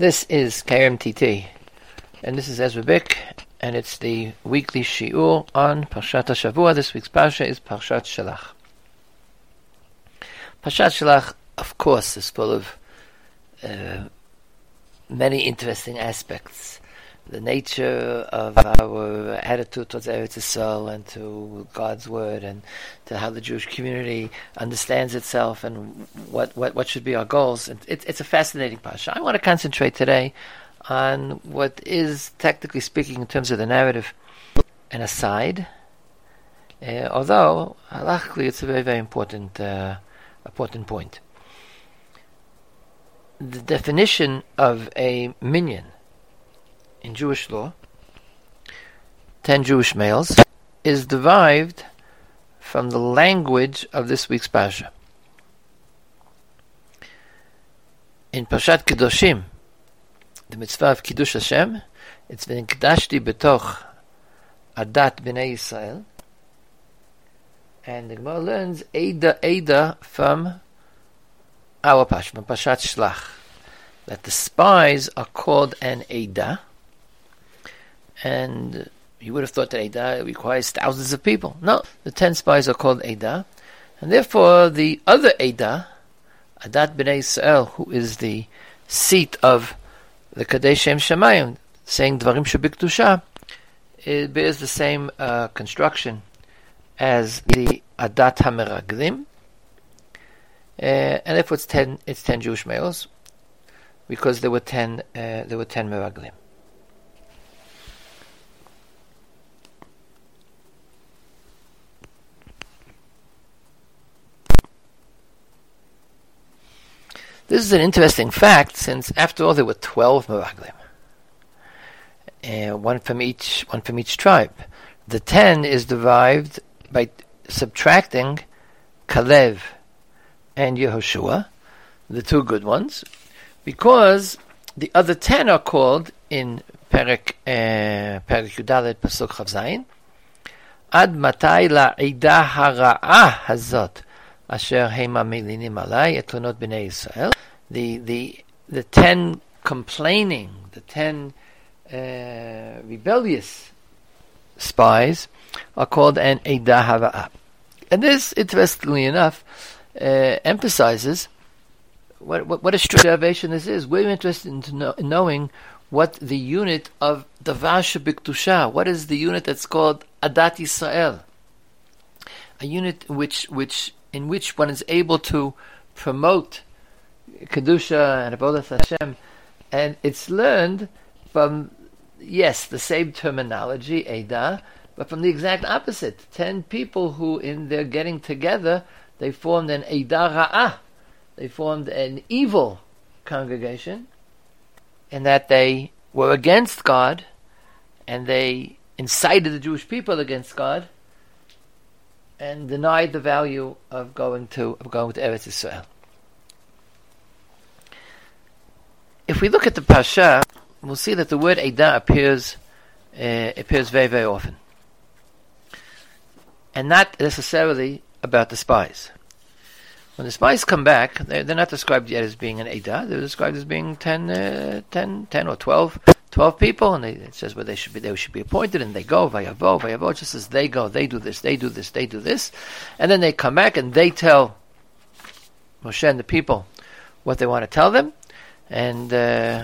This is KMTT, and this is Ezra Bick, and it's the weekly shiur on Parshat HaShavua. This week's Parsha is Parshat Shalach. Parshat Shalach, of course, is full of many interesting aspects. The nature of our attitude towards Eretz Yisrael and to God's Word, and to how the Jewish community understands itself, and what should be our goals. And it's a fascinating parsha. I want to concentrate today on what is, technically speaking, in terms of the narrative, an aside. Although halachically, it's a very, very important point. The definition of a minyan in Jewish law, 10 Jewish males, is derived from the language of this week's parsha. In Parshat Kedoshim, the mitzvah of Kiddush Hashem, it's V'nikdashti betoch adat b'nei Yisrael, and the Gemara learns Eda from our parsha, from Parshat Shlach, that the spies are called an Eda. And you would have thought that Eidah requires thousands of people. No, the 10 spies are called Eidah. And therefore, the other Eidah, Adat B'nai Yisrael, who is the seat of the Kadesh Shem Shamayim, saying Dvarim Shebikdusha, it bears the same construction as the Adat HaMeraglim. And therefore, it's ten Jewish males, because there were ten Meraglim. This is an interesting fact, since after all there were 12 meraglim, one from each tribe. The 10 is derived by subtracting Kalev and Yehoshua, the two good ones, because the other 10 are called in Perek Yudalet Pasuk Chav Zayin, Ad matai la'ida hara'ah hazot asher heima milinim alai etunot b'nei Yisrael. The 10 complaining, the 10 rebellious spies are called an Eidah Hara'ah. And this, interestingly enough, emphasizes what a strict observation this is. We're interested in knowing what the unit of Davar Shebikdusha, what is the unit that's called Adat Yisrael, a unit in which one is able to promote Kedusha and Avodas Hashem, and it's learned from, yes, the same terminology, Eidah, but from the exact opposite. 10 people who, in their getting together, they formed an Eidah Ra'ah. They formed an evil congregation, in that they were against God, and they incited the Jewish people against God, and denied the value of going to Eretz Yisrael. If we look at the Parsha, we'll see that the word Eidah appears very, very often. And not necessarily about the spies. When the spies come back, they're not described yet as being an Eidah. They're described as being 10 or 12 people. And it says where they should be appointed, and they go, vayavo. It just says they go, they do this. And then they come back and they tell Moshe and the people what they want to tell them. And they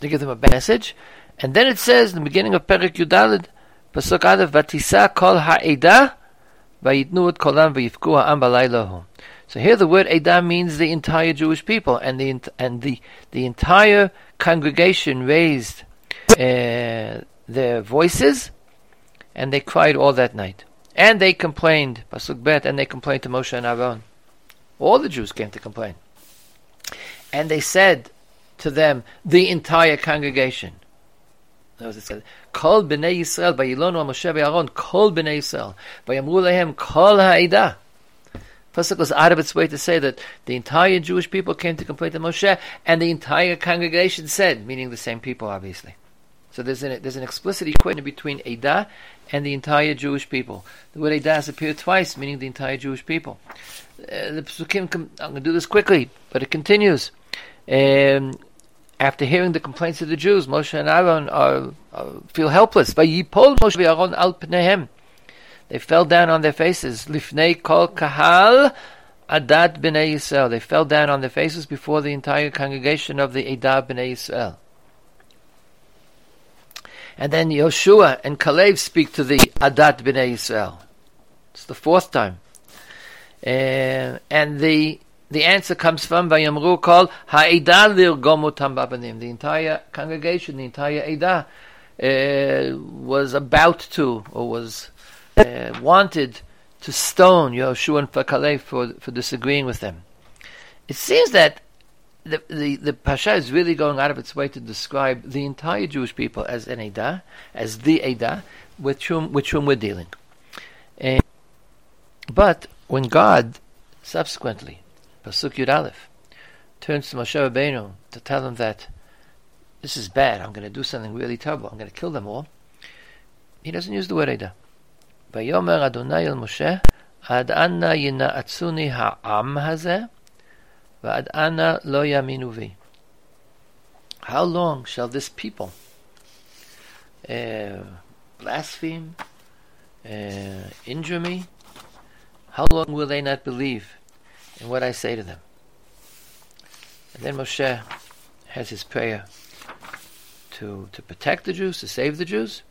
give them a message, and then it says in the beginning of Perek Yudalid, Pasuk Aleph, Vatisa kol ha'edah, vayitnu et kolam vayifku ha'am balaylahu. So here the word Eidah means the entire Jewish people, and the entire congregation raised their voices, and they cried all that night, and they complained. Pasuk Bet, and they complained to Moshe and Aaron. All the Jews came to complain. And they said to them, the entire congregation. Kol b'nei Yisrael, vayilonu Moshe v'Aaron, kol b'nei Yisrael, vayamru lehem kol ha'edah. Pasuk goes out of its way to say that the entire Jewish people came to complain to Moshe, and the entire congregation said, meaning the same people, obviously. So there's an explicit equation between Eidah and the entire Jewish people. The word Eidah has appeared twice, meaning the entire Jewish people. The Pesukim, I'm going to do this quickly, but it continues. After hearing the complaints of the Jews, Moshe and Aaron feel helpless. Vayipol Moshe v'Aaron al pneihem. They fell down on their faces. Lifnei kol kahal adat b'nei Yisrael. They fell down on their faces before the entire congregation of the Adah b'nei Yisrael. And then Yoshua and Kalev speak to the Adat b'nei Yisrael. It's the fourth time. And the answer comes from Vayamru Kol Ha'edah Lirgomu Tam Babanim. The entire congregation, the entire Edah, was about to, or was wanted to stone Yehoshua and Kalev for disagreeing with them. It seems that the Pasha is really going out of its way to describe the entire Jewish people as an Edah, as the Edah, with whom we're dealing. But when God subsequently, Pasuk Yud Aleph, turns to Moshe Rabbeinu to tell him that this is bad, I'm going to do something really terrible, I'm going to kill them all, he doesn't use the word Edah. Vayomer Adonai el Moshe, Ad anna yina'atzuni ha'am hazeh, va'ad anna lo yaminu vi. How long shall this people blaspheme, injure me? How long will they not believe in what I say to them? And then Moshe has his prayer to protect the Jews, to save the Jews.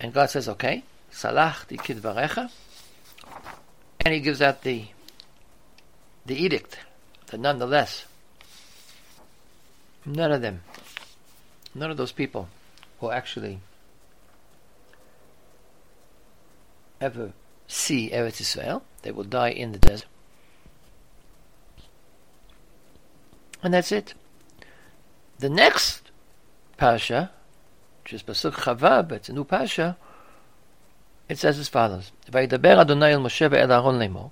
And God says, okay, salachti kidvarecha. And he gives out the edict that nonetheless, none of those people will actually ever see Eretz Yisrael. They will die in the desert. And that's it. The next parasha, which is Pasuk Chava, but it's a new parasha, it says as follows. Vayidaber Adonai el Moshe ve'el Aaron leimor.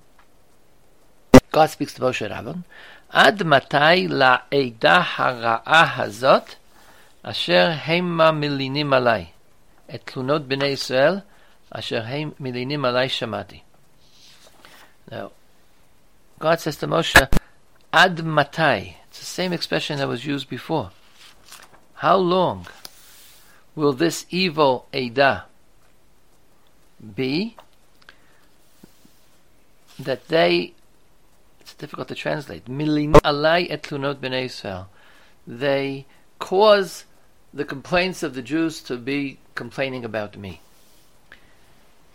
God speaks to Moshe and Aaron. Ad matai la'edah hara'ah hazot asher heima milinim alai et tlunot b'nei Yisrael asher heim milinim alai shamati. Now, God says to Moshe, Ad matai. It's the same expression that was used before. How long will this evil Eidah be that they, it's difficult to translate, milinim alai et tlunot b'nei Yisrael, they cause the complaints of the Jews to be complaining about me.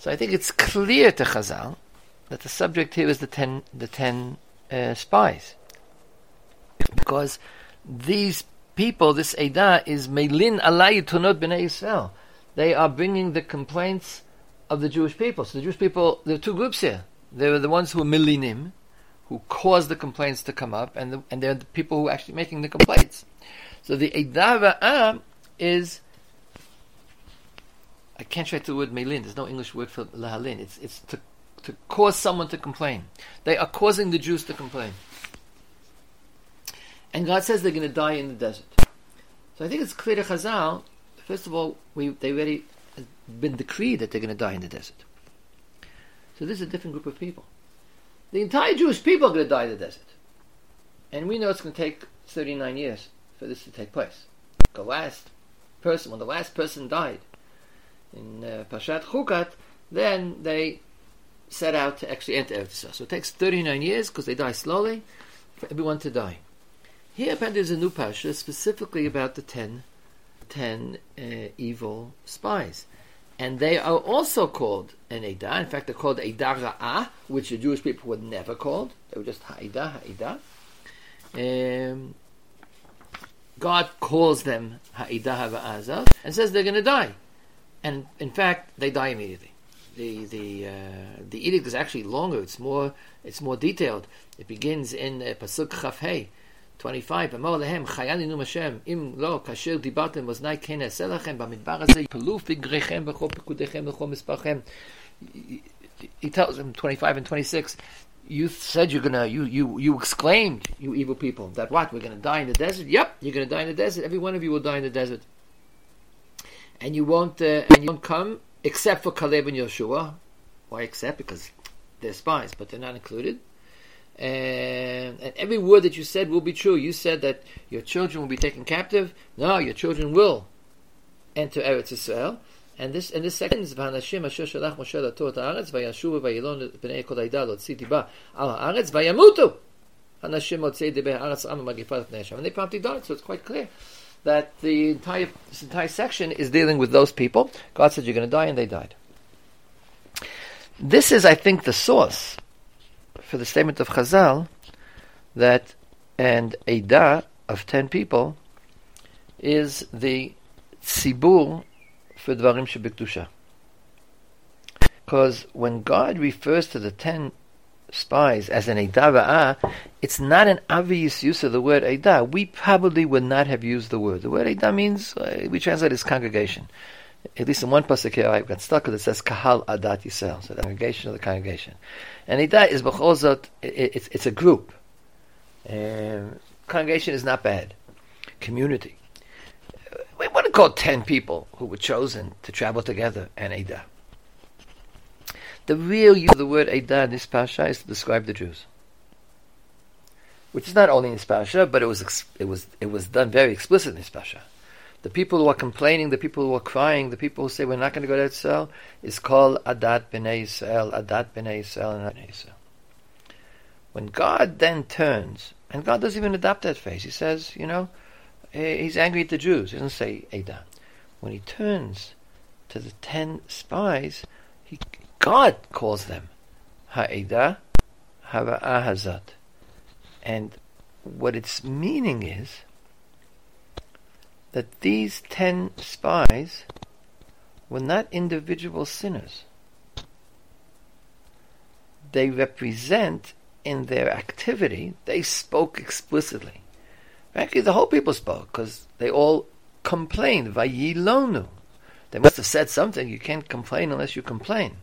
So I think it's clear to Chazal that the subject here is the ten spies, because these people, this Eidah, is Melin Alai Tonot B'nei Yisrael. They are bringing the complaints of the Jewish people. So the Jewish people, there are two groups here. There are the ones who are Melinim, who cause the complaints to come up, and they're the people who are actually making the complaints. So the Eidah Ra'ah is, I can't translate the word Melin. There's no English word for Lahalin. It's to cause someone to complain. They are causing the Jews to complain. And God says they're going to die in the desert. So I think it's clear to Chazal, first of all, they already have been decreed that they're going to die in the desert. So this is a different group of people. The entire Jewish people are going to die in the desert. And we know it's going to take 39 years for this to take place. When the last person died in Parshat Chukat, then they set out to actually enter Eretz Yisrael. So it takes 39 years, because they die slowly, for everyone to die. Here apparently is a new parasha specifically about the ten evil spies. And they are also called an Eidah. In fact, they're called Eidah Ra'ah, which the Jewish people were never called. They were just Ha'idah, Ha'idah. God calls them Ha'idah Ha'va'azah and says they're going to die. And in fact, they die immediately. The edict is actually longer. It's more detailed. It begins in Pasuk Chafhei. 25. He tells them 25 and 26. You said you're gonna. You exclaimed, you evil people, that what? We're gonna die in the desert? Yep, you're gonna die in the desert. Every one of you will die in the desert. And you won't come except for Caleb and Joshua. Why except? Because they're spies, but they're not included. and every word that you said will be true. You said that your children will be taken captive. No, your children will enter Eretz Yisrael. And this second is V'Hanashim Asher Shalach Moshe Lator Haaretz Vayashuvu Vayilon Bnei Kol Ha'ida Lotzi Diba Al Haaretz Vayamutu Hanashim Otzei Dibei Haaretz Am Magifat Pnei Hashem. And they promptly died. So it's quite clear that this entire section is dealing with those people. God said you're going to die, and they died. This is, I think, the source for the statement of Chazal that an Eidah of 10 people is the Tzibur for Dvarim Shebekdusha. Because when God refers to the 10 spies as an Eidah Ra'ah, it's not an obvious use of the word Eidah. We probably would not have used the word. The word Eidah means, we translate as congregation. At least in one pasuk here, I got stuck because it says kahal adat Yisrael, so the congregation of the congregation. And Eidah is b'chol zot, it's a group. Congregation is not bad. Community. We wouldn't call 10 people who were chosen to travel together an Eidah. The real use of the word Eidah in this parasha is to describe the Jews, which is not only in this parasha, but it was done very explicitly in this parasha. The people who are complaining, the people who are crying, the people who say we're not going to go to Israel, is called Adat B'nei Yisrael, Adat B'nei Yisrael, and B'nei Yisrael. When God then turns, and God doesn't even adopt that phrase, He says, He's angry at the Jews. He doesn't say Eidah. When He turns to the 10 spies, God calls them Ha'Eidah Hara'ah Hazat. And what its meaning is that these 10 spies were not individual sinners. They represent in their activity, they spoke explicitly. Frankly, the whole people spoke because they all complained. Vayilonu. They must have said something. You can't complain unless you complain.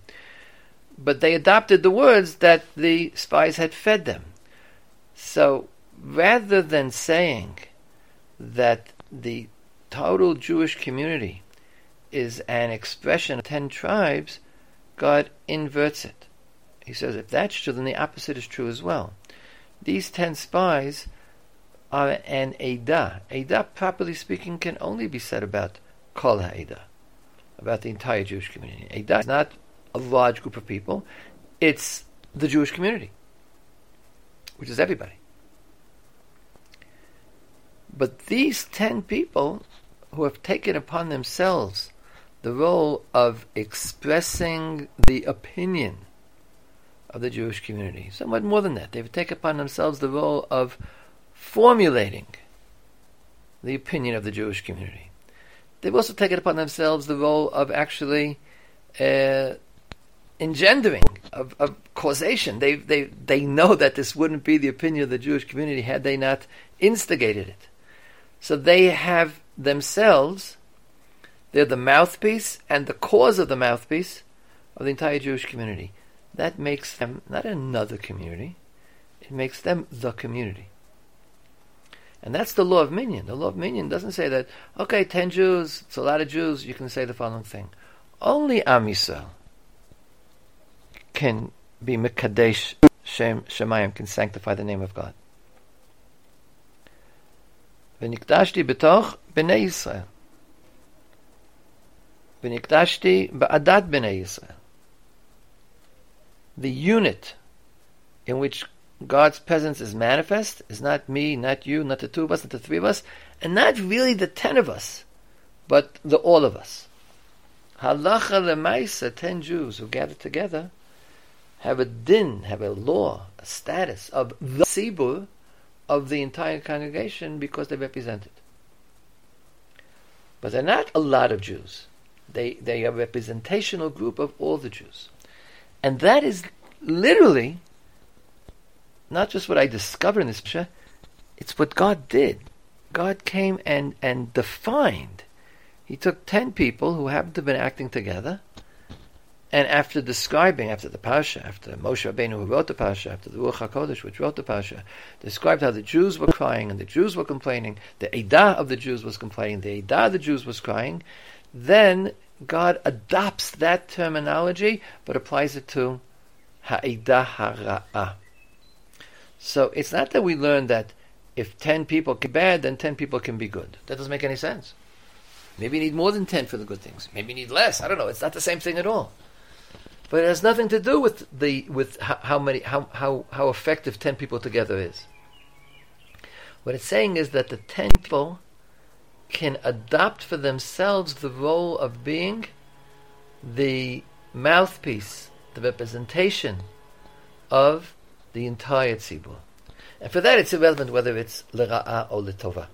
But they adopted the words that the spies had fed them. So rather than saying that the total Jewish community is an expression of 10 tribes, God inverts it. He says, if that's true, then the opposite is true as well. These 10 spies are an Eidah. Eidah, properly speaking, can only be said about Kol HaEidah, about the entire Jewish community. Eidah is not a large group of people. It's the Jewish community, which is everybody. But these 10 people who have taken upon themselves the role of expressing the opinion of the Jewish community, somewhat more than that, they've taken upon themselves the role of formulating the opinion of the Jewish community. They've also taken upon themselves the role of actually engendering, of causation. They know that this wouldn't be the opinion of the Jewish community had they not instigated it. So they have themselves, they're the mouthpiece and the cause of the mouthpiece of the entire Jewish community. That makes them not another community, it makes them the community. And that's the law of Minyan. The law of Minyan doesn't say that, okay, 10 Jews, it's a lot of Jews, you can say the following thing. Only Am Yisrael can be Mekadesh Shem Shemayim, can sanctify the name of God. V'nikdashti b'toch b'nei Yisrael. V'nikdashti ba'adat b'nei Yisrael. The unit in which God's presence is manifest is not me, not you, not the two of us, not the three of us, and not really the 10 of us, but the all of us. Halacha lemaisa, 10 Jews who gathered together have a din, have a law, a status of the tzibur, of the entire congregation, because they represent it. But they're not a lot of Jews. They are a representational group of all the Jews. And that is literally not just what I discovered in this picture, it's what God did. God came and defined. He took 10 people who happened to have been acting together, and after describing, after the parasha, after Moshe Rabbeinu who wrote the parasha, after the Ruach HaKodesh which wrote the parasha, described how the Jews were crying and the Jews were complaining, the Eidah of the Jews was complaining, the Eidah of the Jews was crying, then God adopts that terminology but applies it to Ha'Eidah Hara'ah. So it's not that we learn that if 10 people can be bad, then 10 people can be good. That doesn't make any sense. Maybe you need more than 10 for the good things. Maybe you need less. I don't know. It's not the same thing at all. But it has nothing to do with how effective 10 people together is. What it's saying is that the 10 people can adopt for themselves the role of being the mouthpiece, the representation of the entire tzibur. And for that it's irrelevant whether it's l'ra'ah or l'tova.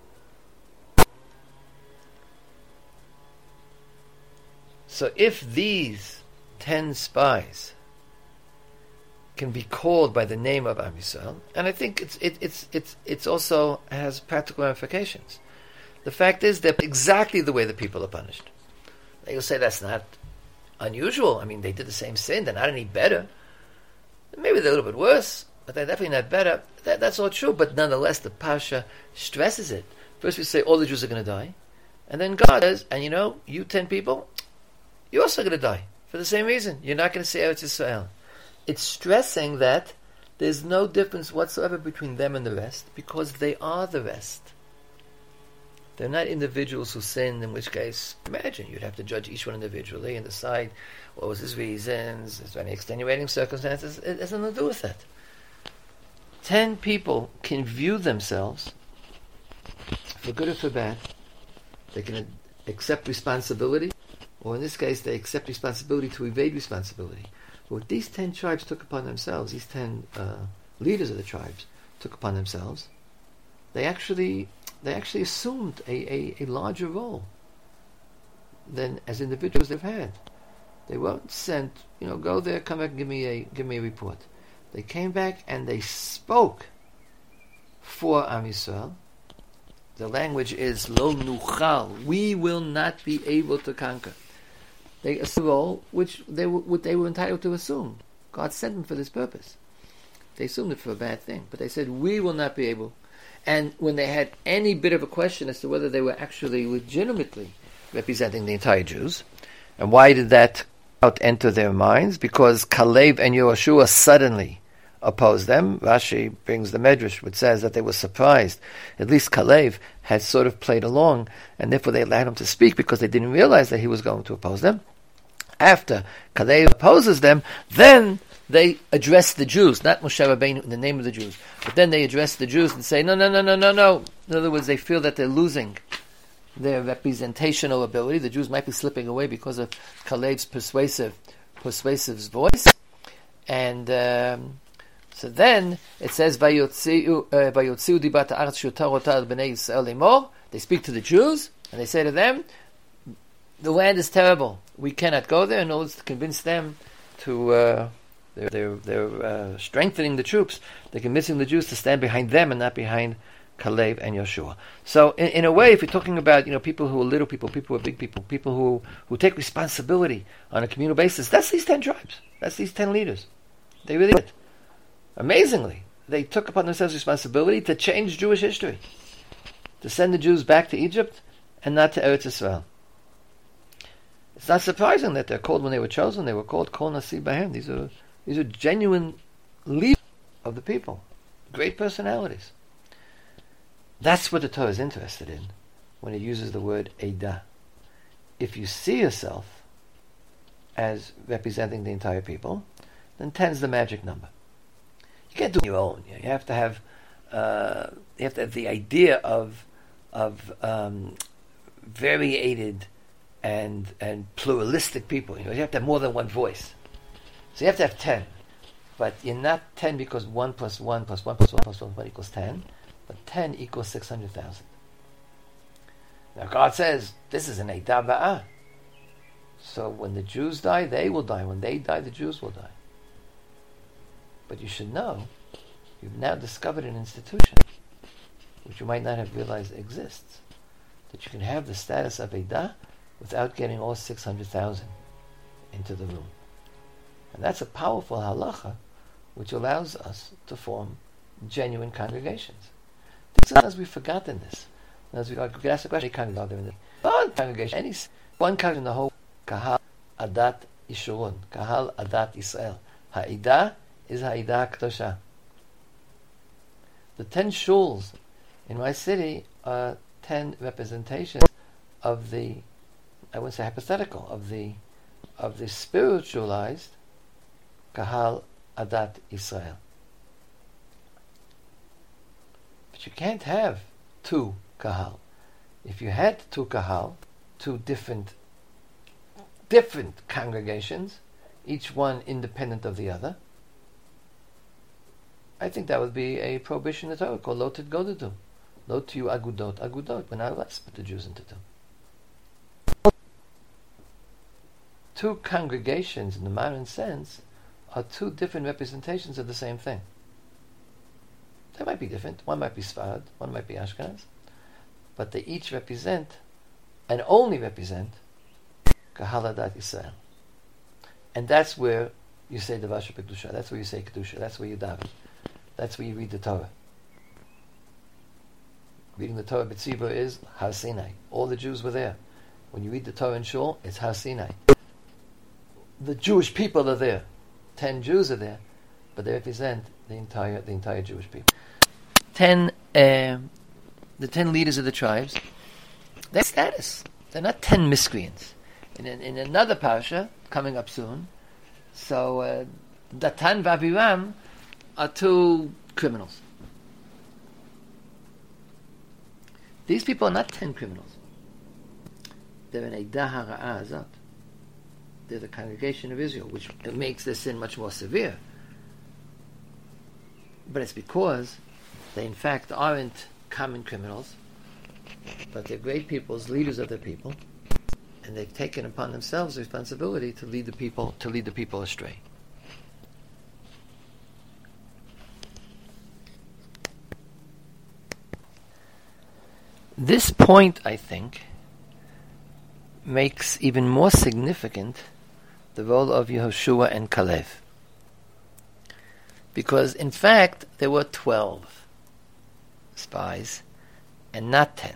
So if these 10 spies can be called by the name of Am Yisrael, and I think it's also has practical ramifications. The fact is they're exactly the way the people are punished. Now you'll say that's not unusual. I mean, they did the same sin. They're not any better. Maybe they're a little bit worse, but they're definitely not better. That's all true, but nonetheless, the Pasha stresses it. First we say all the Jews are going to die, and then God says, and you 10 people, you're also going to die for the same reason. You're not going to see Eretz Yisrael. It's stressing that there's no difference whatsoever between them and the rest, because they are the rest. They're not individuals who sinned, in which case, imagine, you'd have to judge each one individually and decide what was his reasons, is there any extenuating circumstances. It has nothing to do with that. 10 people can view themselves, for good or for bad. They can accept responsibility, or in this case, they accept responsibility to evade responsibility. But what these 10 tribes took upon themselves, these 10 leaders of the tribes took upon themselves, they actually assumed a larger role than as individuals they've had. They weren't sent, go there, come back, give me a report. They came back and they spoke for Am Yisrael. The language is Lo Nuchal. We will not be able to conquer. They assumed a role which they were entitled to assume. God sent them for this purpose. They assumed it for a bad thing, but they said we will not be able. And when they had any bit of a question as to whether they were actually legitimately representing the entire Jews, and why did that enter their minds? Because Caleb and Yehoshua suddenly opposed them. Rashi brings the Medrash, which says that they were surprised. At least Caleb had sort of played along, and therefore they allowed him to speak because they didn't realize that he was going to oppose them. After Caleb opposes them, then they address the Jews, not Moshe Rabbeinu in the name of the Jews, but then they address the Jews and say, no. In other words, they feel that they're losing their representational ability. The Jews might be slipping away because of Caleb's persuasive voice. And so then it says, they speak to the Jews, and they say to them, the land is terrible. We cannot go there. In order to convince them to... They're strengthening the troops. They're convincing the Jews to stand behind them and not behind Caleb and Yehoshua. So in a way, if you're talking about people who are little people who are big people who take responsibility on a communal basis, that's these 10 tribes. That's these 10 leaders. They really did. Amazingly, they took upon themselves responsibility to change Jewish history, to send the Jews back to Egypt and not to Eretz Yisrael. It's not surprising that they're called when they were chosen. They were called Kol Nasi Bahem. These are genuine leaders of the people. Great personalities. That's what the Torah is interested in when it uses the word Eidah. If you see yourself as representing the entire people, then 10's the magic number. You can't do it on your own. You have to have the idea of variated and pluralistic people. You have to have more than one voice. So you have to have 10. But you're not 10 because 1 plus 1 plus 1 plus 1 plus 1 equals 10. But 10 equals 600,000. Now God says, this is an Eidah Ba'ah. So when the Jews die, they will die. When they die, the Jews will die. But you should know, you've now discovered an institution which you might not have realized exists. That you can have the status of Eidah without getting all 600,000 into the room. And that's a powerful halacha which allows us to form genuine congregations. Sometimes we've forgotten this. As we could ask the question, one congregation in the whole Kahal Adat Yishurun, Kahal Adat Yisrael. Ha'idah is Ha'idah Kedosha. The 10 shuls in my city are 10 representations of the, I wouldn't say hypothetical, of the spiritualized Kahal Adat Israel. But you can't have two Kahal. If you had two Kahal, two different congregations, each one independent of the other, I think that would be a prohibition in the Torah called Lo Titgodedu. Lo Tiyu Agudot Agudot. We're not allowed to split the Jews into two. Two congregations, in the modern sense, are two different representations of the same thing. They might be different. One might be Sfarad, one might be Ashkenaz, but they each represent and only represent Kahal Adat Yisrael. And that's where you say the Vasha B'Kedusha. That's where you say Kedusha. That's where you daven. That's where you read the Torah. Reading the Torah B'Tziba is Har Sinai. All the Jews were there. When you read the Torah in Shul, it's Har Sinai. The Jewish people are there. 10 Jews are there, but they represent the entire Jewish people. 10 leaders of the tribes. Their status. They're not 10 miscreants. In another parasha coming up soon, so Datan and Abiram are two criminals. These people are not 10 criminals. They're in a dahara azat. They're the congregation of Israel, which makes their sin much more severe. But it's because they in fact aren't common criminals, but they're great peoples, leaders of their people, and they've taken upon themselves the responsibility to lead the people astray. This point, I think, makes even more significant the role of Yehoshua and Caleb, because in fact there were 12 spies and not 10.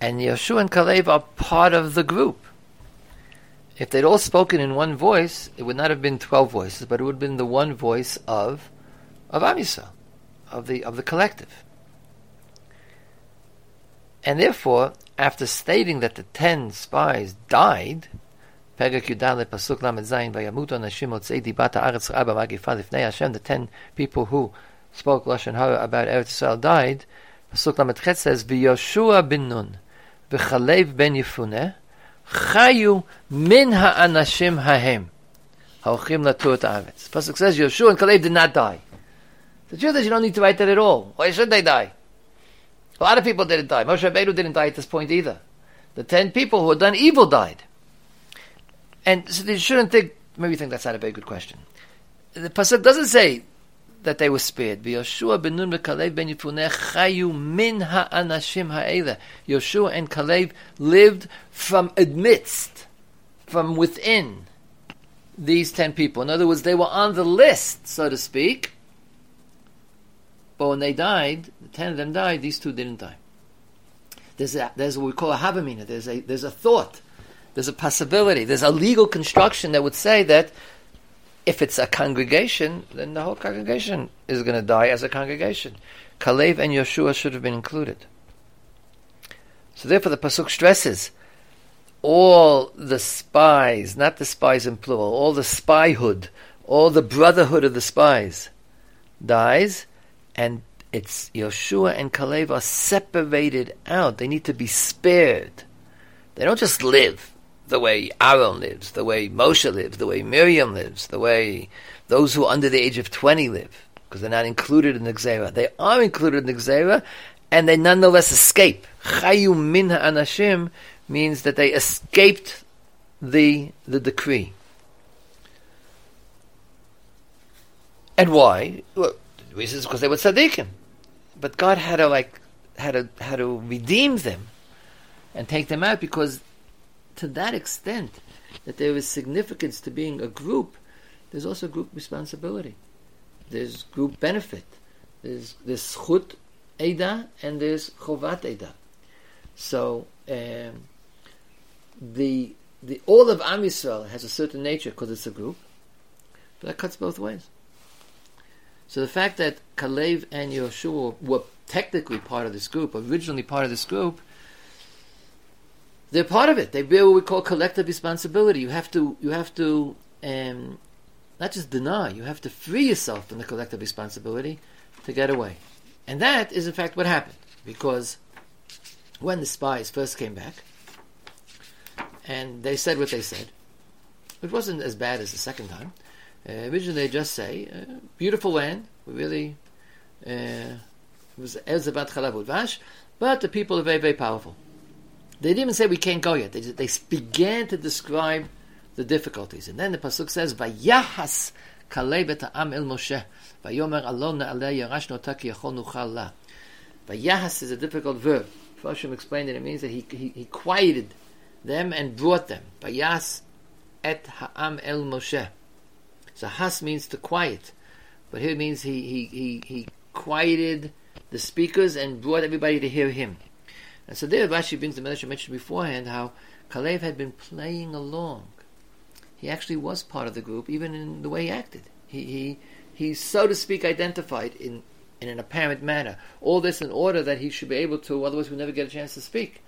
And Yehoshua and Caleb are part of the group. If they'd all spoken in one voice, it would not have been 12 voices, but it would have been the one voice of Am Yisrael, of the collective. And therefore, after stating that the 10 spies died, the 10 people who spoke Lashon Hara about Eretz Yisrael died. Pasuk Lamed says, "V'Yoshua ben Nun, v'Chalev ben Yefuneh, chayu min ha'anashim hahem, ha'ochim latur et ha'aretz." Pasuk says Yehoshua and Caleb did not die. The truth is, you don't need to write that at all. Why should they die? A lot of people didn't die. Moshe Rabbeinu didn't die at this point either. The 10 people who had done evil died. And so you shouldn't think, maybe you think that's not a very good question. The Pasuk doesn't say that they were spared. V'Yoshua ben Nun v'Kalev ben Yefuneh chayu min ha'anashim ha'eleh. Yehoshua and Caleb lived from amidst, from within these 10 people. In other words, they were on the list, so to speak. But when they died, the 10 of them died, these two didn't die. There's what we call a havamina. There's a thought. There's a possibility. There's a legal construction that would say that if it's a congregation, then the whole congregation is going to die as a congregation. Caleb and Yehoshua should have been included. So therefore the Pasuk stresses all the spies, not the spies in plural, all the spyhood, all the brotherhood of the spies dies, and it's Yehoshua and Caleb are separated out. They need to be spared. They don't just live the way Aaron lives, the way Moshe lives, the way Miriam lives, the way those who are under the age of 20 live, because they're not included in the Gzera. They are included in the Gzera, and they nonetheless escape. Chayu min ha'anashim means that they escaped the decree. And why? Well, the reason is because they were tzaddikim. But God had to redeem them and take them out, because to that extent that there is significance to being a group, there's also group responsibility. There's group benefit. There's schut eida and there's chovat eida. So the all of Am Yisrael has a certain nature because it's a group, but that cuts both ways. So the fact that Kalev and Yehoshua were technically part of this group, originally part of this group, they're part of it. They bear what we call collective responsibility. You have to not just deny, you have to free yourself from the collective responsibility to get away. And that is in fact what happened, because when the spies first came back and they said what they said, it wasn't as bad as the second time. Originally they just say, beautiful land, we really... it was Erzevat Chalav Udvash, but the people are very, very powerful. They didn't even say we can't go yet. They began to describe the difficulties. And then the Pasuk says, Vayahas Kaleb et ha'am el Moshe, Vayomer alon na'aleh yarashno ta ki yachol nuchal la. Vayahas is a difficult verb. Farshim explained that it means that he quieted them and brought them. Vayahas et ha'am el Moshe. So has means to quiet. But here it means he quieted the speakers and brought everybody to hear him. And so there Rashi brings the Medrash I mentioned beforehand, how Kalev had been playing along. He actually was part of the group, even in the way he acted. He so to speak, identified in an apparent manner. All this in order that he should be able to, otherwise we'll never get a chance to speak.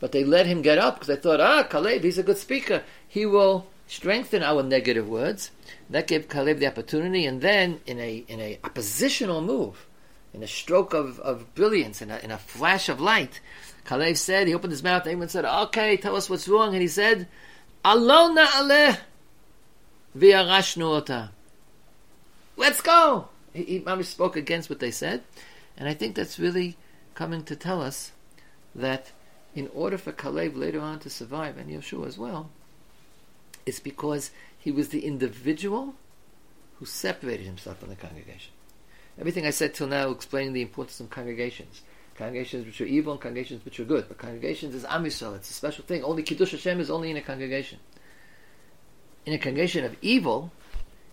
But they let him get up because they thought, Kalev, he's a good speaker. He will strengthen our negative words. That gave Kalev the opportunity, and then in a oppositional move, in a stroke of brilliance, in a flash of light, Kalev said, he opened his mouth, and everyone said, okay, tell us what's wrong. And he said, Alon na'aleh v'yarashnu ota. Let's go. He probably spoke against what they said. And I think that's really coming to tell us that in order for Kalev later on to survive, and Yehoshua as well, it's because he was the individual who separated himself from the congregation. Everything I said till now explaining the importance of congregations. Congregations which are evil and congregations which are good. But congregations is Am Yisrael. It's a special thing. Only Kiddush Hashem is only in a congregation. In a congregation of evil,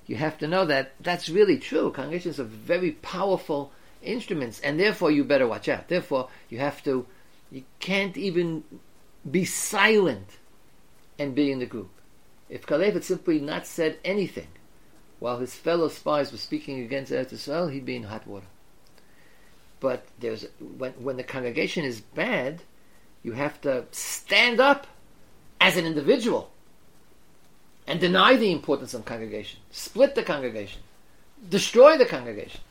you have to know that that's really true. Congregations are very powerful instruments, and therefore you better watch out. Therefore you can't even be silent and be in the group. If Kalev had simply not said anything while his fellow spies were speaking against Eretz Yisrael, he'd be in hot water. But when the congregation is bad, you have to stand up as an individual and deny the importance of congregation, split the congregation, destroy the congregation.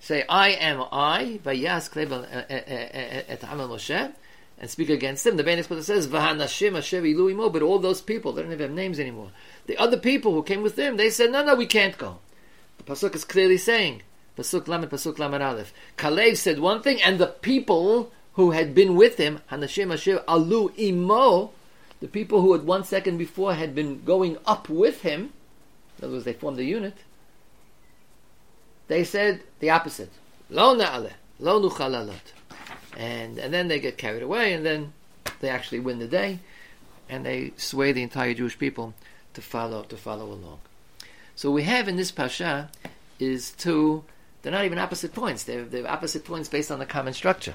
Say, I am I, Vayas Kalev et ha'am el Moshe, and speak against him. The Beis Hillel says, "V'hanashim asher ilu imo," but all those people, they don't even have names anymore. The other people who came with them, they said, "No, we can't go." The pasuk is clearly saying, pasuk lamed aleph. Kalev said one thing, and the people who had been with him, "Hanashim asher alu imo," the people who had 1 second before had been going up with him. In other words, they formed a unit. They said the opposite. Lo na'aleh, lo nuchal la'alot. And then they get carried away, and then they actually win the day, and they sway the entire Jewish people to follow along. So what we have in this Pasha is they're not even opposite points. They're opposite points based on the common structure.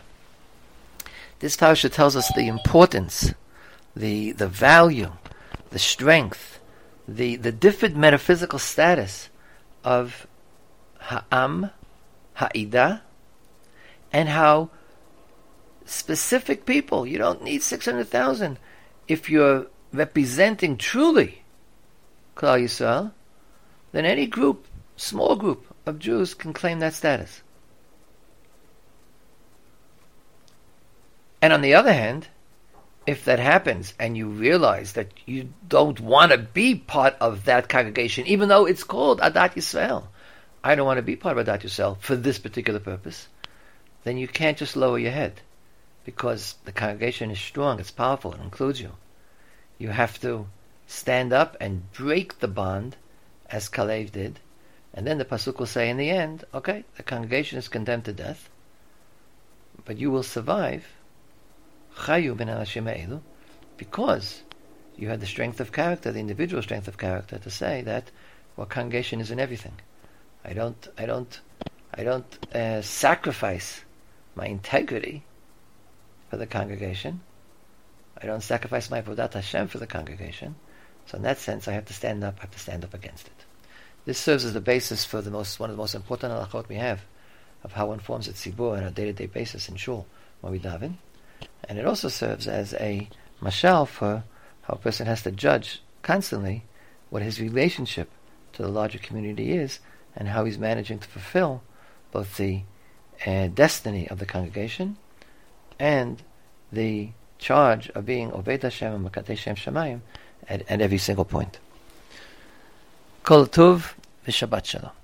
This Pasha tells us the importance, the value, the strength, the different metaphysical status of Ha'am, Ha'ida, and how specific people. You don't need 600,000 if you're representing truly Klal Yisrael. Then any group, small group of Jews can claim that status. And on the other hand, if that happens and you realize that you don't want to be part of that congregation, even though it's called Adat Yisrael, I don't want to be part of Adat Yisrael for this particular purpose, then you can't just lower your head. Because the congregation is strong, it's powerful, it includes you. You have to stand up and break the bond, as Kalev did. And then the Pasuk will say in the end, okay, the congregation is condemned to death, but you will survive, Chayu ben Anashim Eilu, because you had the strength of character, the individual strength of character, to say that, well, congregation is in everything. I don't sacrifice my integrity for the congregation. I don't sacrifice my Avodat Hashem for the congregation. So in that sense, I have to stand up against it. This serves as the basis for one of the most important halachot we have of how one forms its tzibur on a day-to-day basis in shul when we daven, and it also serves as a mashal for how a person has to judge constantly what his relationship to the larger community is and how he's managing to fulfill both the destiny of the congregation and the charge of being Oved Hashem and Makatei Shem Shamayim at every single point. Kol Tuv v'Shabbat Shalom.